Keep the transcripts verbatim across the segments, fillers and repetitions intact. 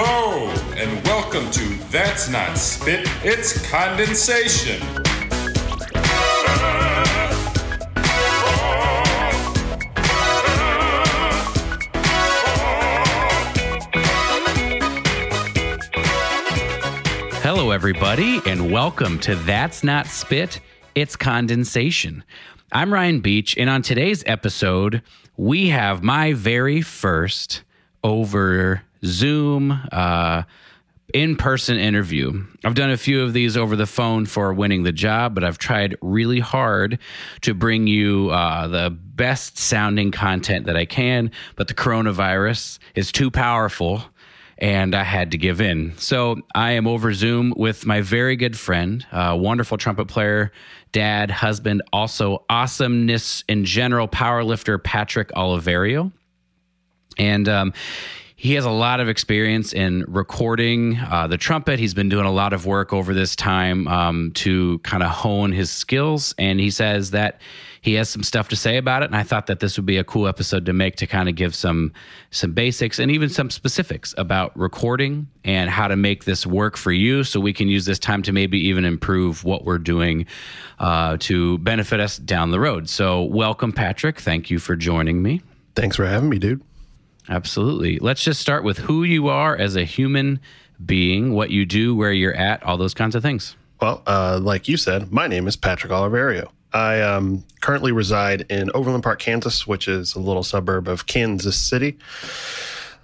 Hello, and welcome to That's Not Spit, It's Condensation. Hello, everybody, and welcome to That's Not Spit, It's Condensation. I'm Ryan Beach, and on today's episode, we have my very first over Zoom uh, in-person interview. I've done a few of these over the phone for Winning the Job, but I've tried really hard to bring you uh, the best sounding content that I can, but the coronavirus is too powerful, and I had to give in. So I am over Zoom with my very good friend, uh, wonderful trumpet player, dad, husband, also awesomeness in general, powerlifter Patrick Oliverio. And um, he has a lot of experience in recording uh, the trumpet. He's been doing a lot of work over this time um, to kind of hone his skills. And he says that he has some stuff to say about it, and I thought that this would be a cool episode to make to kind of give some some basics and even some specifics about recording and how to make this work for you, so we can use this time to maybe even improve what we're doing uh, to benefit us down the road. So welcome, Patrick. Thank you for joining me. Thanks for having me, dude. Absolutely. Let's just start with who you are as a human being, what you do, where you're at, all those kinds of things. Well, uh, like you said, my name is Patrick Oliverio. I um, currently reside in Overland Park, Kansas, which is a little suburb of Kansas City.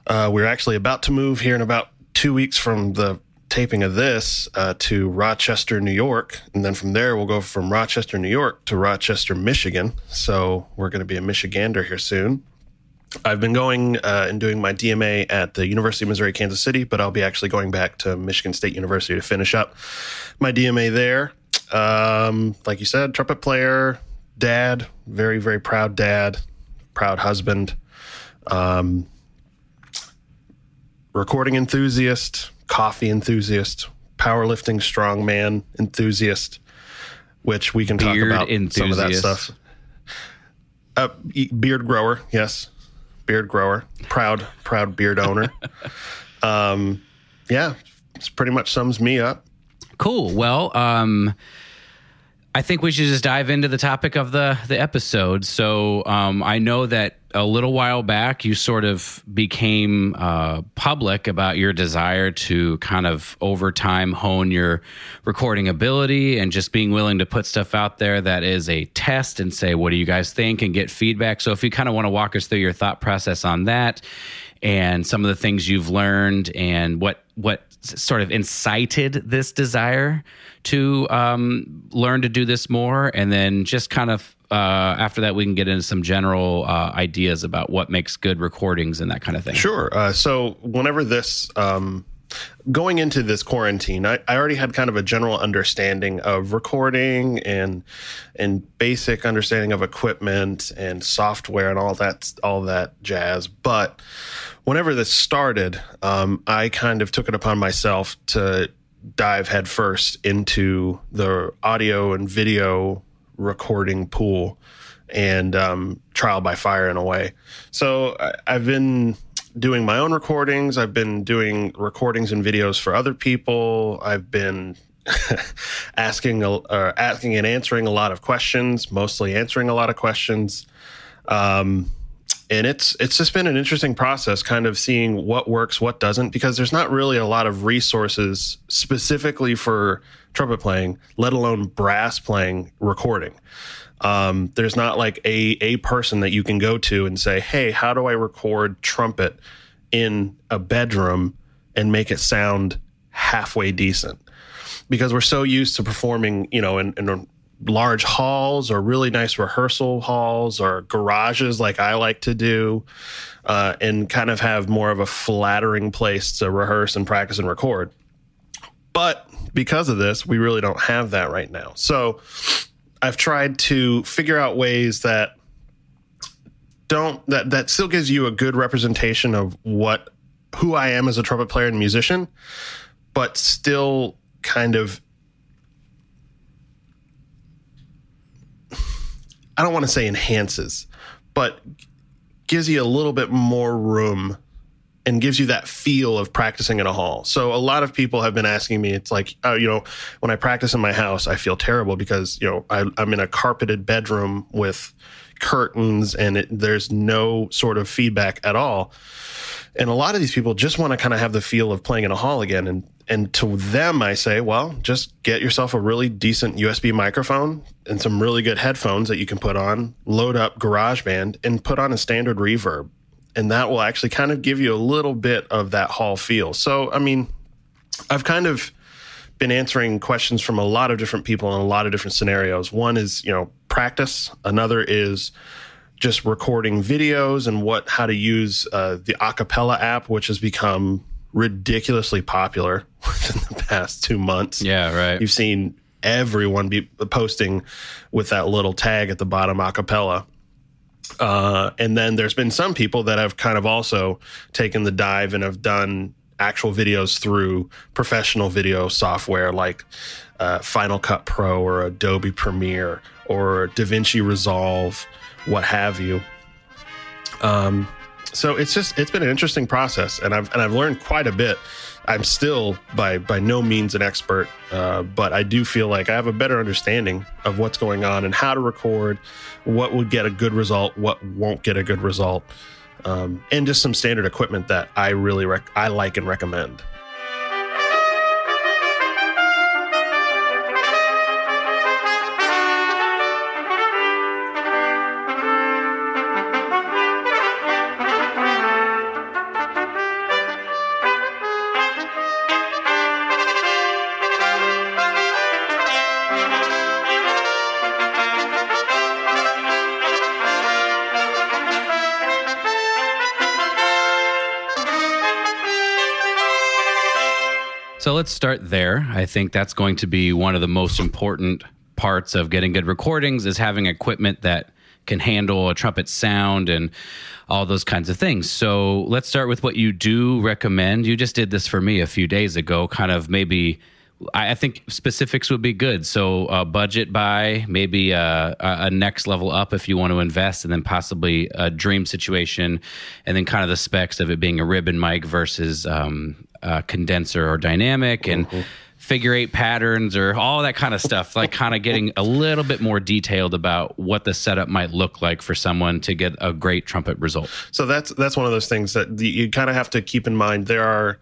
Uh, we're actually about to move here in about two weeks from the taping of this uh, to Rochester, New York. And then from there, we'll go from Rochester, New York to Rochester, Michigan. So we're going to be a Michigander here soon. I've been going uh, and doing my D M A at the University of Missouri-Kansas City, but I'll be actually going back to Michigan State University to finish up my D M A there. Um, like you said, trumpet player, dad, very, very proud dad, proud husband, um, recording enthusiast, coffee enthusiast, powerlifting strongman enthusiast, which we can talk beard about enthusiast. Some of that stuff. Uh, beard grower, yes. Beard grower, proud, proud beard owner. um, yeah, it's pretty much sums me up. Cool. Well, um, I think we should just dive into the topic of the, the episode. So um, I know that a little while back, you sort of became uh, public about your desire to kind of over time hone your recording ability and just being willing to put stuff out there that is a test and say, what do you guys think, and get feedback. So if you kind of want to walk us through your thought process on that and some of the things you've learned and what what sort of incited this desire to um, learn to do this more. And then just kind of uh, after that, we can get into some general uh, ideas about what makes good recordings and that kind of thing. Sure. Uh, so whenever this, um, going into this quarantine, I, I already had kind of a general understanding of recording and and basic understanding of equipment and software and all that, all that jazz. But whenever this started, um, I kind of took it upon myself to dive headfirst into the audio and video recording pool and um, trial by fire in a way. So I, I've been doing my own recordings. I've been doing recordings and videos for other people. I've been asking, uh, asking and answering a lot of questions, mostly answering a lot of questions. Um, And it's it's just been an interesting process, kind of seeing what works, what doesn't, because there's not really a lot of resources specifically for trumpet playing, let alone brass playing recording. Um, there's not like a, a person that you can go to and say, hey, how do I record trumpet in a bedroom and make it sound halfway decent? Because we're so used to performing, you know, in, in a large halls or really nice rehearsal halls or garages like I like to do uh, and kind of have more of a flattering place to rehearse and practice and record. But because of this, we really don't have that right now. So I've tried to figure out ways that don't that, that still gives you a good representation of what who I am as a trumpet player and musician, but still kind of I don't want to say enhances, but gives you a little bit more room and gives you that feel of practicing in a hall. So a lot of people have been asking me, it's like, oh, you know, when I practice in my house, I feel terrible because, you know, I, I'm in a carpeted bedroom with curtains and it, there's no sort of feedback at all. And a lot of these people just want to kind of have the feel of playing in a hall again. And and to them, I say, well, just get yourself a really decent U S B microphone and some really good headphones that you can put on, load up GarageBand, and put on a standard reverb. And that will actually kind of give you a little bit of that hall feel. So, I mean, I've kind of been answering questions from a lot of different people in a lot of different scenarios. One is, you know, practice. Another is just recording videos and what how to use uh, the Acapella app, which has become ridiculously popular within the past two months. Yeah, right. You've seen everyone be posting with that little tag at the bottom, Acapella. Uh, and then there's been some people that have kind of also taken the dive and have done actual videos through professional video software like uh, Final Cut Pro or Adobe Premiere or DaVinci Resolve, what have you. Um, so it's just, it's been an interesting process, and I've and I've learned quite a bit. I'm still by by no means an expert, uh, but I do feel like I have a better understanding of what's going on and how to record, what will get a good result, what won't get a good result, um, and just some standard equipment that I really rec- I like and recommend. So let's start there. I think that's going to be one of the most important parts of getting good recordings is having equipment that can handle a trumpet sound and all those kinds of things. So let's start with what you do recommend. You just did this for me a few days ago, kind of maybe, I think specifics would be good. So a budget buy, maybe a, a next level up if you want to invest, and then possibly a dream situation, and then kind of the specs of it being a ribbon mic versus um, a condenser or dynamic and mm-hmm. figure eight patterns or all that kind of stuff, like kind of getting a little bit more detailed about what the setup might look like for someone to get a great trumpet result. So that's that's one of those things that you kind of have to keep in mind. There are...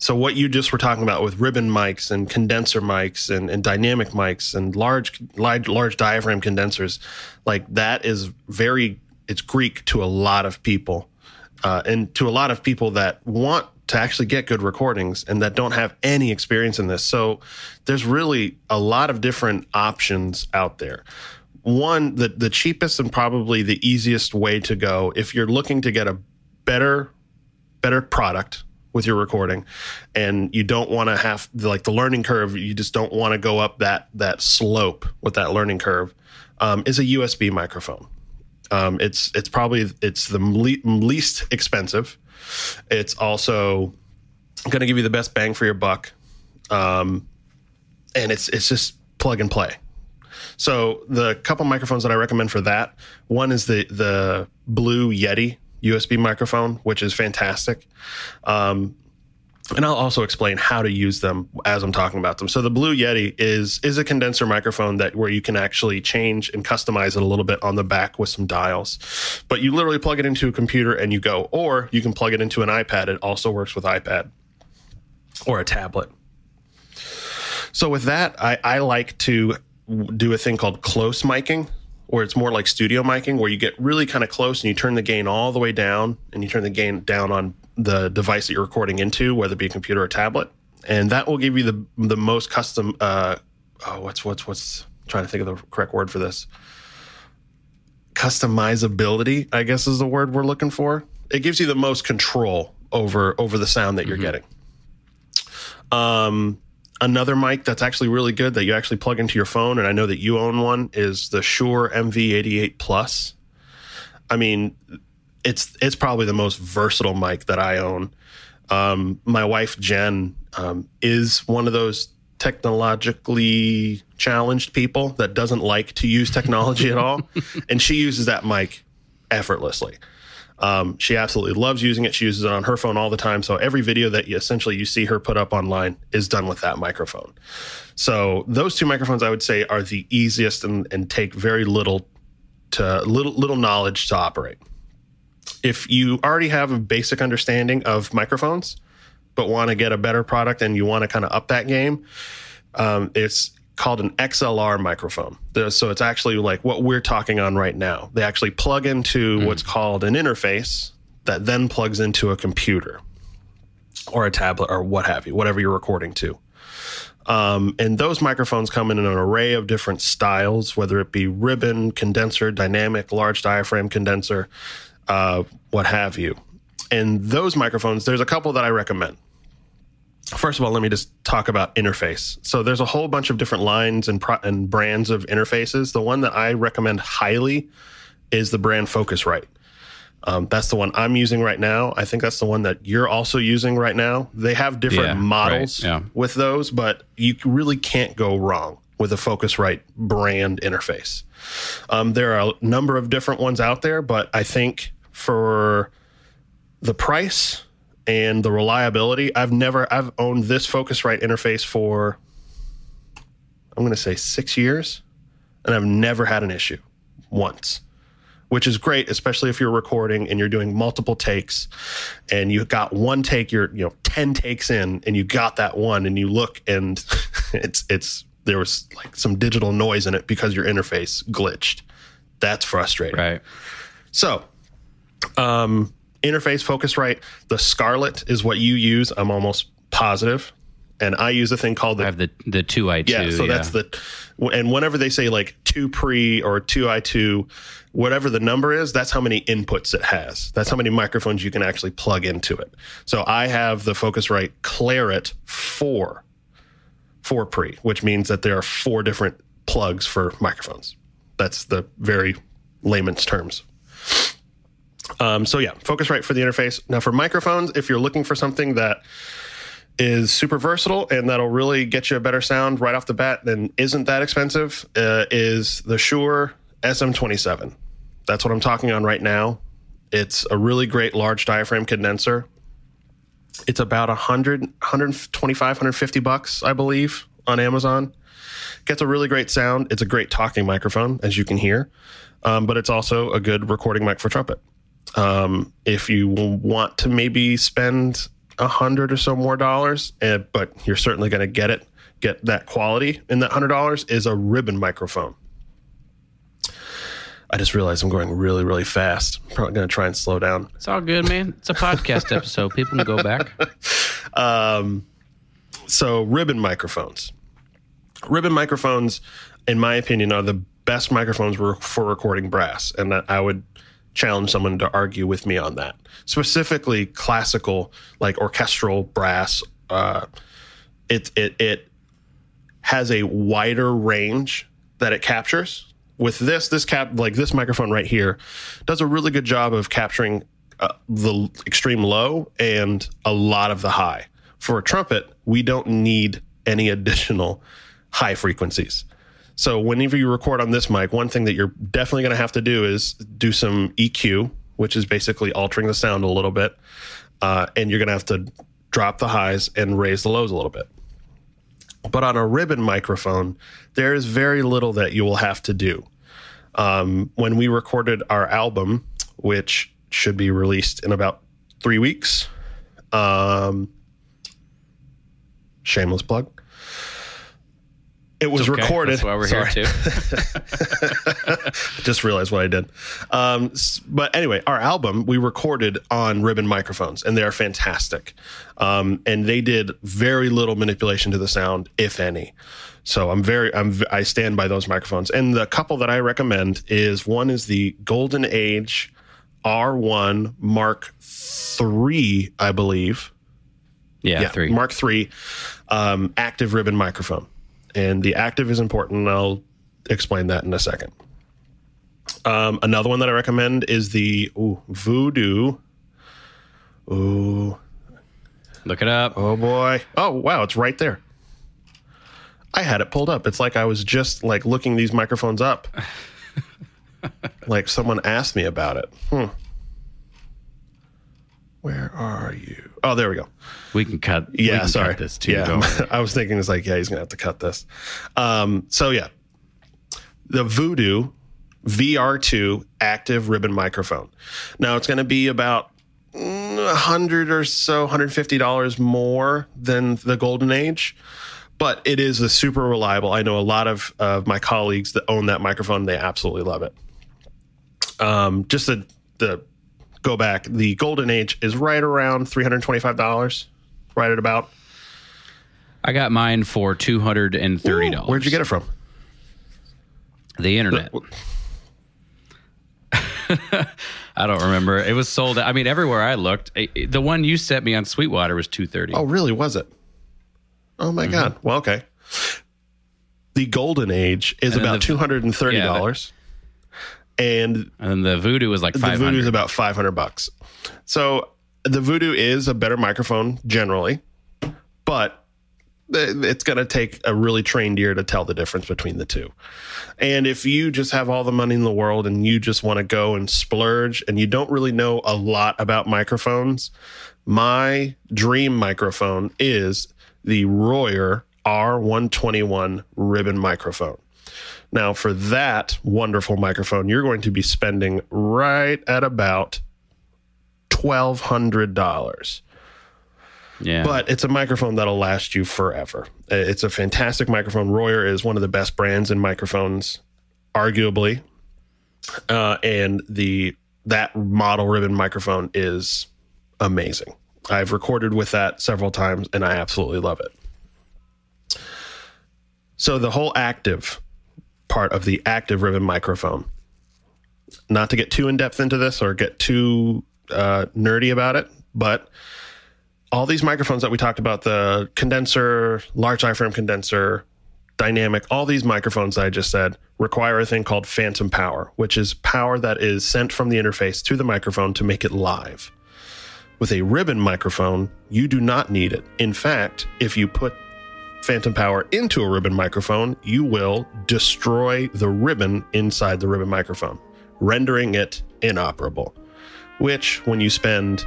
So what you just were talking about with ribbon mics and condenser mics and, and dynamic mics and large, large large diaphragm condensers, like that is very, it's Greek to a lot of people uh, and to a lot of people that want to actually get good recordings and that don't have any experience in this. So there's really a lot of different options out there. One, the, the cheapest and probably the easiest way to go if you're looking to get a better better product with your recording, and you don't want to have like the learning curve. You just don't want to go up that that slope with that learning curve. Um, is a U S B microphone. Um, it's it's probably it's the le- least expensive. It's also going to give you the best bang for your buck, um, and it's it's just plug and play. So the couple microphones that I recommend for that, one is the the Blue Yeti U S B microphone, which is fantastic. Um, and I'll also explain how to use them as I'm talking about them. So the Blue Yeti is is a condenser microphone that where you can actually change and customize it a little bit on the back with some dials. But you literally plug it into a computer and you go, or you can plug it into an iPad. It also works with iPad or a tablet. So with that, I, I like to do a thing called close miking, or it's more like studio miking, where you get really kind of close and you turn the gain all the way down, and you turn the gain down on the device that you're recording into, whether it be a computer or tablet, and that will give you the the most custom. Uh, oh, what's what's what's I'm trying to think of the correct word for this. Customizability, I guess, is the word we're looking for. It gives you the most control over over the sound that you're mm-hmm. getting. Um. Another mic that's actually really good that you actually plug into your phone, and I know that you own one, is the Shure M V eighty-eight Plus. I mean, it's it's probably the most versatile mic that I own. Um, my wife, Jen, um, is one of those technologically challenged people that doesn't like to use technology at all, and she uses that mic effortlessly. Um, she absolutely loves using it. She uses it on her phone all the time. So every video that you essentially you see her put up online is done with that microphone. So those two microphones, I would say, are the easiest and, and take very little to little little knowledge to operate. If you already have a basic understanding of microphones, but want to get a better product and you want to kind of up that game, um, it's called an X L R microphone. So it's actually like what we're talking on right now. They actually plug into mm. what's called an interface that then plugs into a computer or a tablet or what have you, whatever you're recording to. Um, and those microphones come in an array of different styles, whether it be ribbon, condenser, dynamic, large diaphragm condenser, uh, what have you. And those microphones, there's a couple that I recommend. First of all, let me just talk about interface. So there's a whole bunch of different lines and, pro- and brands of interfaces. The one that I recommend highly is the brand Focusrite. Um, that's the one I'm using right now. I think that's the one that you're also using right now. They have different yeah, models right, yeah. with those, but you really can't go wrong with a Focusrite brand interface. Um, there are a number of different ones out there, but I think for the price and the reliability, I've never, I've owned this Focusrite interface for, I'm going to say six years, and I've never had an issue once, which is great, especially if you're recording and you're doing multiple takes and you got one take, you're, you know, ten takes in and you got that one and you look and it's, it's, there was like some digital noise in it because your interface glitched. That's frustrating. Right. So, um, interface Focusrite, the Scarlett is what you use. I'm almost positive. And I use a thing called the... I have the, the two I two. Yeah, so yeah. that's the... And whenever they say like two pre or two I two, whatever the number is, that's how many inputs it has. That's how many microphones you can actually plug into it. So I have the Focusrite Claret four, four pre, which means that there are four different plugs for microphones. That's the very layman's terms. Um, so yeah, Focusrite for the interface. Now for microphones, if you're looking for something that is super versatile and that'll really get you a better sound right off the bat and isn't that expensive, uh, is the Shure S M twenty-seven. That's what I'm talking on right now. It's a really great large diaphragm condenser. It's about one hundred, one twenty-five, one fifty bucks, I believe, on Amazon. Gets a really great sound. It's a great talking microphone, as you can hear, um, but it's also a good recording mic for trumpet. Um, if you want to maybe spend a hundred or so more dollars, uh, but you're certainly going to get it, get that quality. And that hundred dollars is a ribbon microphone. I just realized I'm going really, really fast. I'm probably going to try and slow down. It's all good, man. It's a podcast episode. People can go back. Um, so ribbon microphones, ribbon microphones, in my opinion, are the best microphones for recording brass. And that I would challenge someone to argue with me on that. Specifically classical, like orchestral brass, uh, it it it has a wider range that it captures. With this, this cap like this microphone right here does a really good job of capturing uh, the extreme low and a lot of the high. For a trumpet, we don't need any additional high frequencies. So whenever you record on this mic, one thing that you're definitely going to have to do is do some E Q, which is basically altering the sound a little bit. Uh, and you're going to have to drop the highs and raise the lows a little bit. But on a ribbon microphone, there is very little that you will have to do. Um, when we recorded our album, which should be released in about three weeks. Um, shameless plug. It was okay. recorded. That's why we're Sorry. here too. Just realized what I did. Um, but anyway, our album, we recorded on ribbon microphones and they are fantastic. Um, and they did very little manipulation to the sound, if any. So I'm very, I'm, I stand by those microphones. And the couple that I recommend is one is the Golden Age R one Mark three, I believe. Yeah, yeah three. Mark three um, active ribbon microphone. And the active is important, and I'll explain that in a second. Um, another one that I recommend is the ooh, Voodoo. Ooh. Look it up. Oh, boy. Oh, wow. It's right there. I had it pulled up. It's like I was just like looking these microphones up. Like someone asked me about it. Hmm. Where are you? Oh, there we go. We can cut. Yeah, we can sorry. Cut this too. Yeah. I was thinking it's like, yeah, he's gonna have to cut this. Um, so yeah, the Voodoo V R two active ribbon microphone. Now it's gonna be about a hundred or so, one hundred fifty dollars more than the Golden Age, but it is a super reliable. I know a lot of uh, my colleagues that own that microphone. They absolutely love it. Um, just the the. Go back. The Golden Age is right around three hundred twenty-five dollars, right at about. I got mine for two hundred thirty dollars. Ooh, where'd you get it from? The internet. I don't remember. It was sold. I mean, everywhere I looked, the one you sent me on Sweetwater was two hundred thirty dollars. Oh, really? Was it? Oh my mm-hmm. God. Well, okay. The Golden Age is about the, two hundred thirty dollars. Yeah, that, And, and the Voodoo is like five hundred dollars. The Voodoo is about five hundred bucks. So the Voodoo is a better microphone generally, but it's going to take a really trained ear to tell the difference between the two. And if you just have all the money in the world and you just want to go and splurge and you don't really know a lot about microphones, my dream microphone is the Royer R one twenty-one ribbon microphone. Now, for that wonderful microphone, you're going to be spending right at about twelve hundred dollars. Yeah. But it's a microphone that'll last you forever. It's a fantastic microphone. Royer is one of the best brands in microphones, arguably. Uh, and the that model ribbon microphone is amazing. I've recorded with that several times, and I absolutely love it. So the whole active part of the active ribbon microphone. Not to get too in-depth into this or get too uh, nerdy about it, but all these microphones that we talked about, the condenser, large I-frame condenser, dynamic, all these microphones I just said require a thing called phantom power, which is power that is sent from the interface to the microphone to make it live. With a ribbon microphone, you do not need it. In fact, if you put phantom power into a ribbon microphone, you will destroy the ribbon inside the ribbon microphone, rendering it inoperable, which when you spend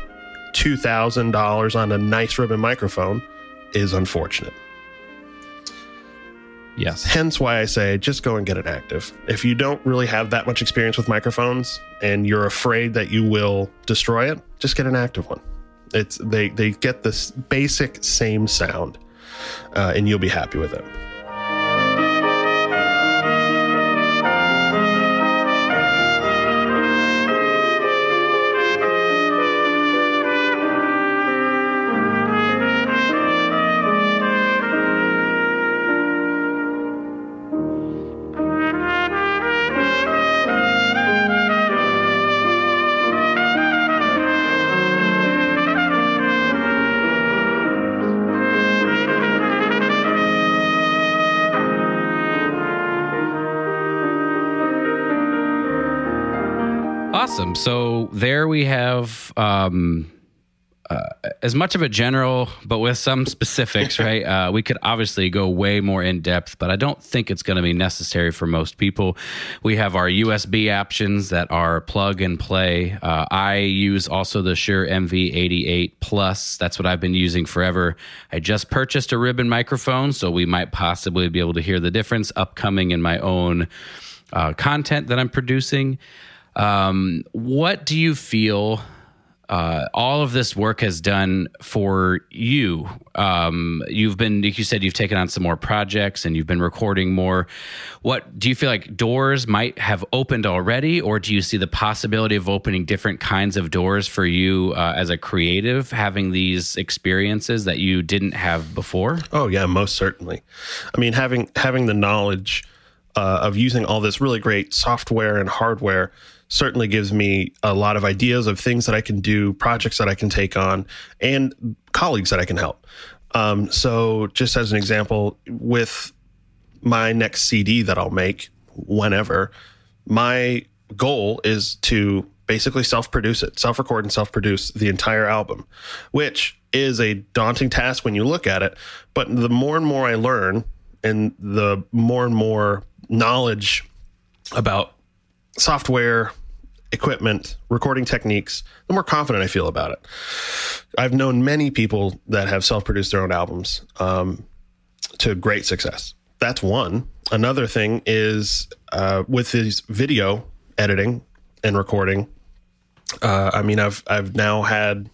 two thousand dollars on a nice ribbon microphone is unfortunate. Yes. Hence why I say just go and get it active. If you don't really have that much experience with microphones and you're afraid that you will destroy it, just get an active one. It's they, they get this basic same sound. Uh, and you'll be happy with it. Awesome. So there we have um, uh, as much of a general, but with some specifics, right? Uh, we could obviously go way more in depth, but I don't think it's going to be necessary for most people. We have our U S B options that are plug and play. Uh, I use also the Shure M V eighty-eight Plus. That's what I've been using forever. I just purchased a ribbon microphone, so we might possibly be able to hear the difference upcoming in my own uh, content that I'm producing. Um, what do you feel uh, all of this work has done for you? Um, you've been, like you said, you've taken on some more projects and you've been recording more. What do you feel like doors might have opened already, or do you see the possibility of opening different kinds of doors for you uh, as a creative, having these experiences that you didn't have before? Oh yeah, most certainly. I mean, having having the knowledge uh, of using all this really great software and hardware certainly gives me a lot of ideas of things that I can do, projects that I can take on, and colleagues that I can help. Um, so just as an example, with my next C D that I'll make whenever, my goal is to basically self-produce it, self-record and self-produce the entire album, which is a daunting task when you look at it. But the more and more I learn and the more and more knowledge about software equipment, recording techniques, the more confident I feel about it. I've known many people that have self-produced their own albums um, to great success. That's one. Another thing is uh, with this video editing and recording. Uh, I mean, I've I've now had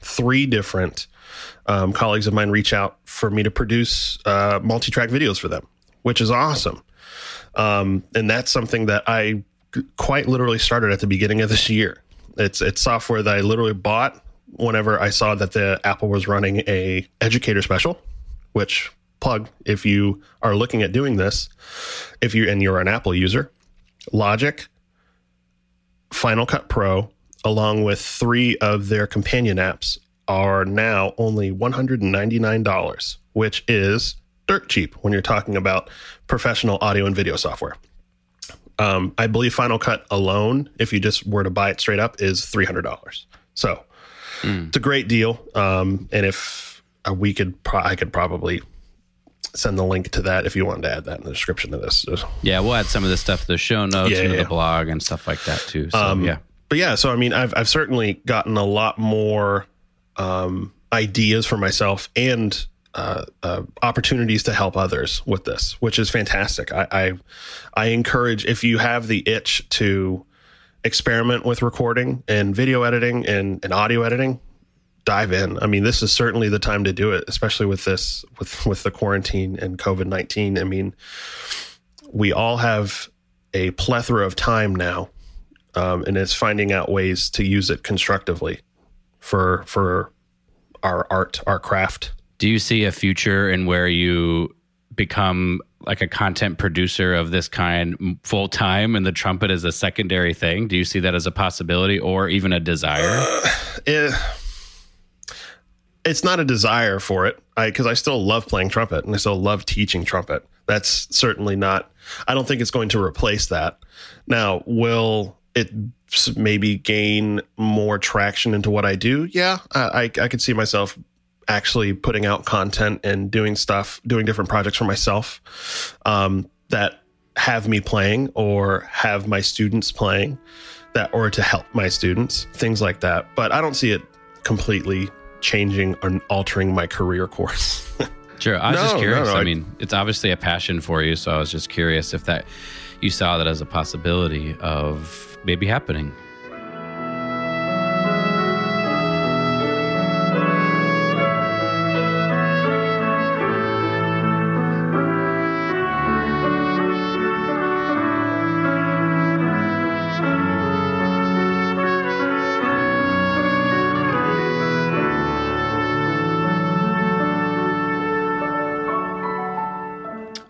three different um, colleagues of mine reach out for me to produce uh, multi-track videos for them, which is awesome. Um, and that's something that I quite literally started at the beginning of this year. It's it's software that I literally bought whenever I saw that the Apple was running a educator special, which plug if you are looking at doing this, if you and you're an Apple user, Logic, Final Cut Pro, along with three of their companion apps are now only one hundred ninety-nine dollars, which is dirt cheap when you're talking about professional audio and video software. Um, I believe Final Cut alone, if you just were to buy it straight up, is three hundred dollars. So mm. it's a great deal. Um, and if uh, we could, pro- I could probably send the link to that if you wanted to add that in the description of this. Yeah, we'll add some of this stuff to the show notes, yeah, and yeah, the yeah. blog and stuff like that too. So, um, yeah, but yeah, so I mean, I've I've certainly gotten a lot more um, ideas for myself and uh, uh, opportunities to help others with this, which is fantastic. I, I I encourage, if you have the itch to experiment with recording and video editing and, and audio editing, dive in. I mean, this is certainly the time to do it, especially with this, with, with the quarantine and COVID nineteen. I mean, we all have a plethora of time now, um, and it's finding out ways to use it constructively for, for our art, our craft. Do you see a future in where you become like a content producer of this kind full time and the trumpet is a secondary thing? Do you see that as a possibility or even a desire? Uh, it, It's not a desire for it, because I, I still love playing trumpet and I still love teaching trumpet. That's certainly not, I don't think it's going to replace that. Now, will it maybe gain more traction into what I do? Yeah, I, I, I could see myself actually putting out content and doing stuff, doing different projects for myself um, that have me playing or have my students playing, that or to help my students, things like that. But I don't see it completely changing and altering my career course. Sure. I was no, just curious. No, no, I, I mean, it's obviously a passion for you. So I was just curious if that you saw that as a possibility of maybe happening.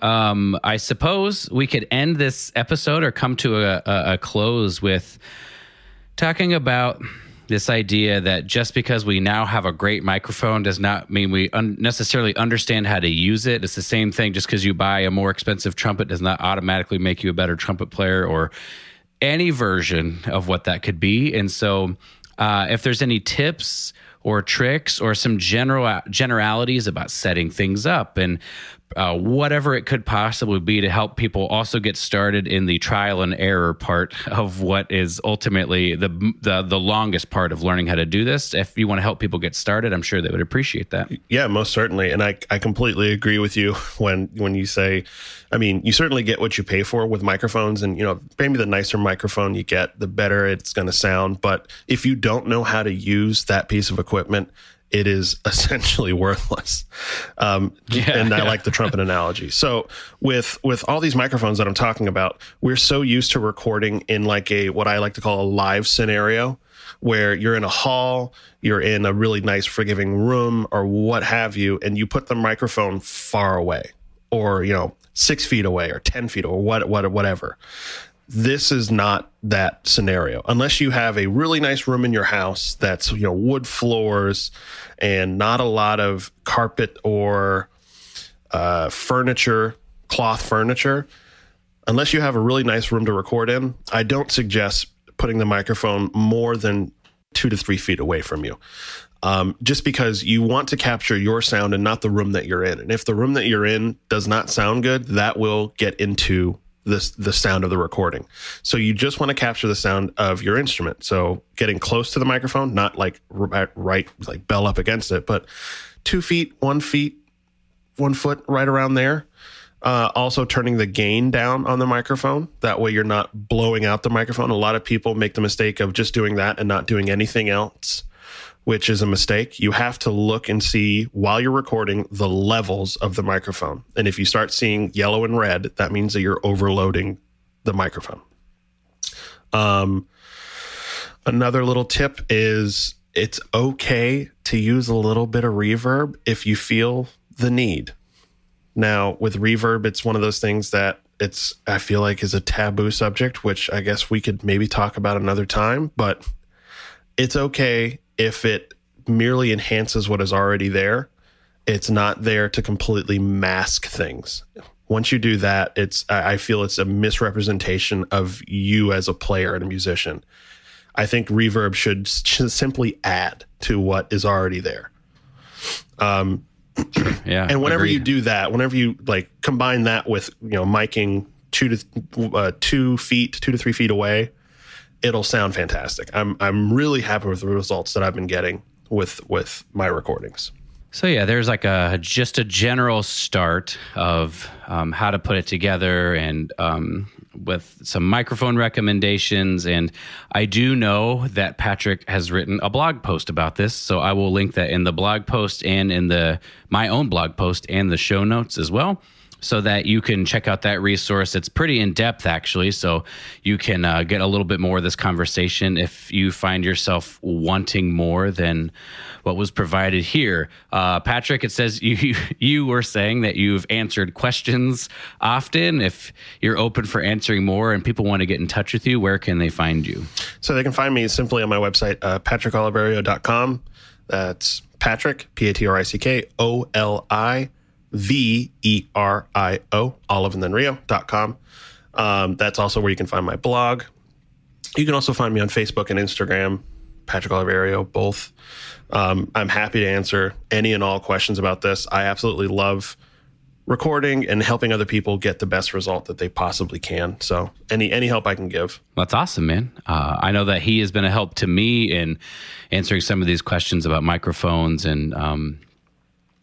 Um, I suppose we could end this episode or come to a, a, a close with talking about this idea that just because we now have a great microphone does not mean we un- necessarily understand how to use it. It's the same thing. Just because you buy a more expensive trumpet does not automatically make you a better trumpet player or any version of what that could be. And so uh, if there's any tips or tricks or some general generalities about setting things up and Uh, whatever it could possibly be to help people also get started in the trial and error part of what is ultimately the the, the longest part of learning how to do this. If you want to help people get started, I'm sure they would appreciate that. Yeah, most certainly. And I, I completely agree with you when, when you say, I mean, you certainly get what you pay for with microphones, and, you know, maybe the nicer microphone you get, the better it's going to sound. But if you don't know how to use that piece of equipment, it is essentially worthless. Um, yeah, and I yeah. like the trumpet analogy. So with with all these microphones that I'm talking about, we're so used to recording in like a what I like to call a live scenario, where you're in a hall, you're in a really nice forgiving room or what have you, and you put the microphone far away or, you know, six feet away or ten feet or what, what, whatever. This is not that scenario, unless you have a really nice room in your house that's, you know, wood floors and not a lot of carpet or uh, furniture, cloth furniture. Unless you have a really nice room to record in, I don't suggest putting the microphone more than two to three feet away from you. Um, just because you want to capture your sound and not the room that you're in. And if the room that you're in does not sound good, that will get into the, the sound of the recording. So you just want to capture the sound of your instrument. So getting close to the microphone, not like right, like bell up against it, but two feet, one feet, one foot right around there. Uh, also turning the gain down on the microphone. That way you're not blowing out the microphone. A lot of people make the mistake of just doing that and not doing anything else, which is a mistake. You have to look and see while you're recording the levels of the microphone. And if you start seeing yellow and red, that means that you're overloading the microphone. Um, another little tip is it's okay to use a little bit of reverb if you feel the need. Now, with reverb, it's one of those things that it's, I feel like, is a taboo subject, which I guess we could maybe talk about another time, but it's okay if it merely enhances what is already there. It's not there to completely mask things. Once you do that, it's, I feel it's a misrepresentation of you as a player and a musician. I think reverb should simply add to what is already there. Um, Sure. Yeah, and whenever agreed. you do that, whenever you like combine that with, you know, miking two to uh, two feet, two to three feet away, it'll sound fantastic. I'm I'm really happy with the results that I've been getting with with my recordings. So yeah, there's like a just a general start of um, how to put it together, and um, with some microphone recommendations. And I do know that Patrick has written a blog post about this, so I will link that in the blog post and in the my own blog post and the show notes as well, so that you can check out that resource. It's pretty in-depth, actually, so you can uh, get a little bit more of this conversation if you find yourself wanting more than what was provided here. Uh, Patrick, it says you you were saying that you've answered questions often. If you're open for answering more and people want to get in touch with you, where can they find you? So they can find me simply on my website, uh, patrick oliverio dot com. That's Patrick, P A T R I C K O L I V E R I O, olive and then rio dot com. Um, that's also where you can find my blog. You can also find me on Facebook and Instagram, Patrick Oliverio, both. Um, I'm happy to answer any and all questions about this. I absolutely love recording and helping other people get the best result that they possibly can. So any any help I can give. That's awesome, man. Uh, I know that he has been a help to me in answering some of these questions about microphones and um,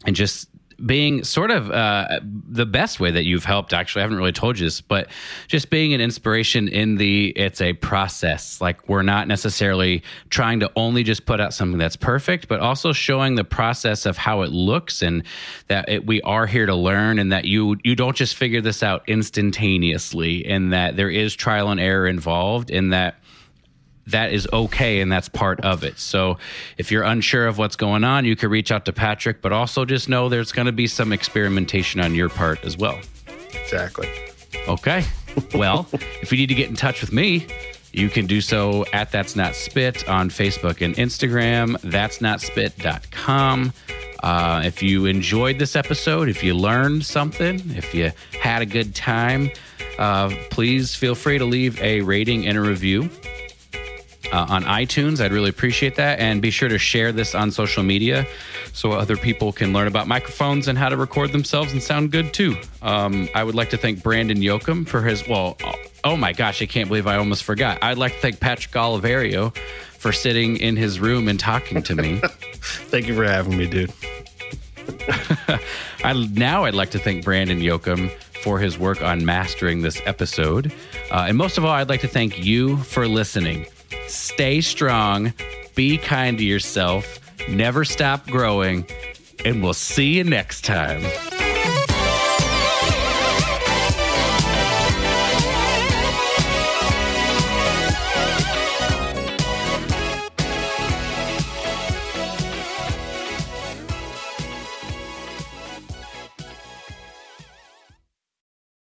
and just being sort of uh, the best way that you've helped, actually. I haven't really told you this, but just being an inspiration in the, it's a process. Like, we're not necessarily trying to only just put out something that's perfect, but also showing the process of how it looks, and that it, we are here to learn, and that you, you don't just figure this out instantaneously, and that there is trial and error involved, and that that is okay, and that's part of it. So if you're unsure of what's going on, you can reach out to Patrick, but also just know there's going to be some experimentation on your part as well. Exactly. Okay. Well, if you need to get in touch with me, you can do so at That's Not Spit on Facebook and Instagram, that's not spit dot com. Uh, if you enjoyed this episode, if you learned something, if you had a good time, uh, please feel free to leave a rating and a review. Uh, on iTunes. I'd really appreciate that. And be sure to share this on social media so other people can learn about microphones and how to record themselves and sound good too. Um, I would like to thank Brandon Yoakum for his, well, oh my gosh, I can't believe I almost forgot. I'd like to thank Patrick Oliverio for sitting in his room and talking to me. Thank you for having me, dude. I, now I'd like to thank Brandon Yoakum for his work on mastering this episode. Uh, and most of all, I'd like to thank you for listening. Stay strong, be kind to yourself, never stop growing, and we'll see you next time.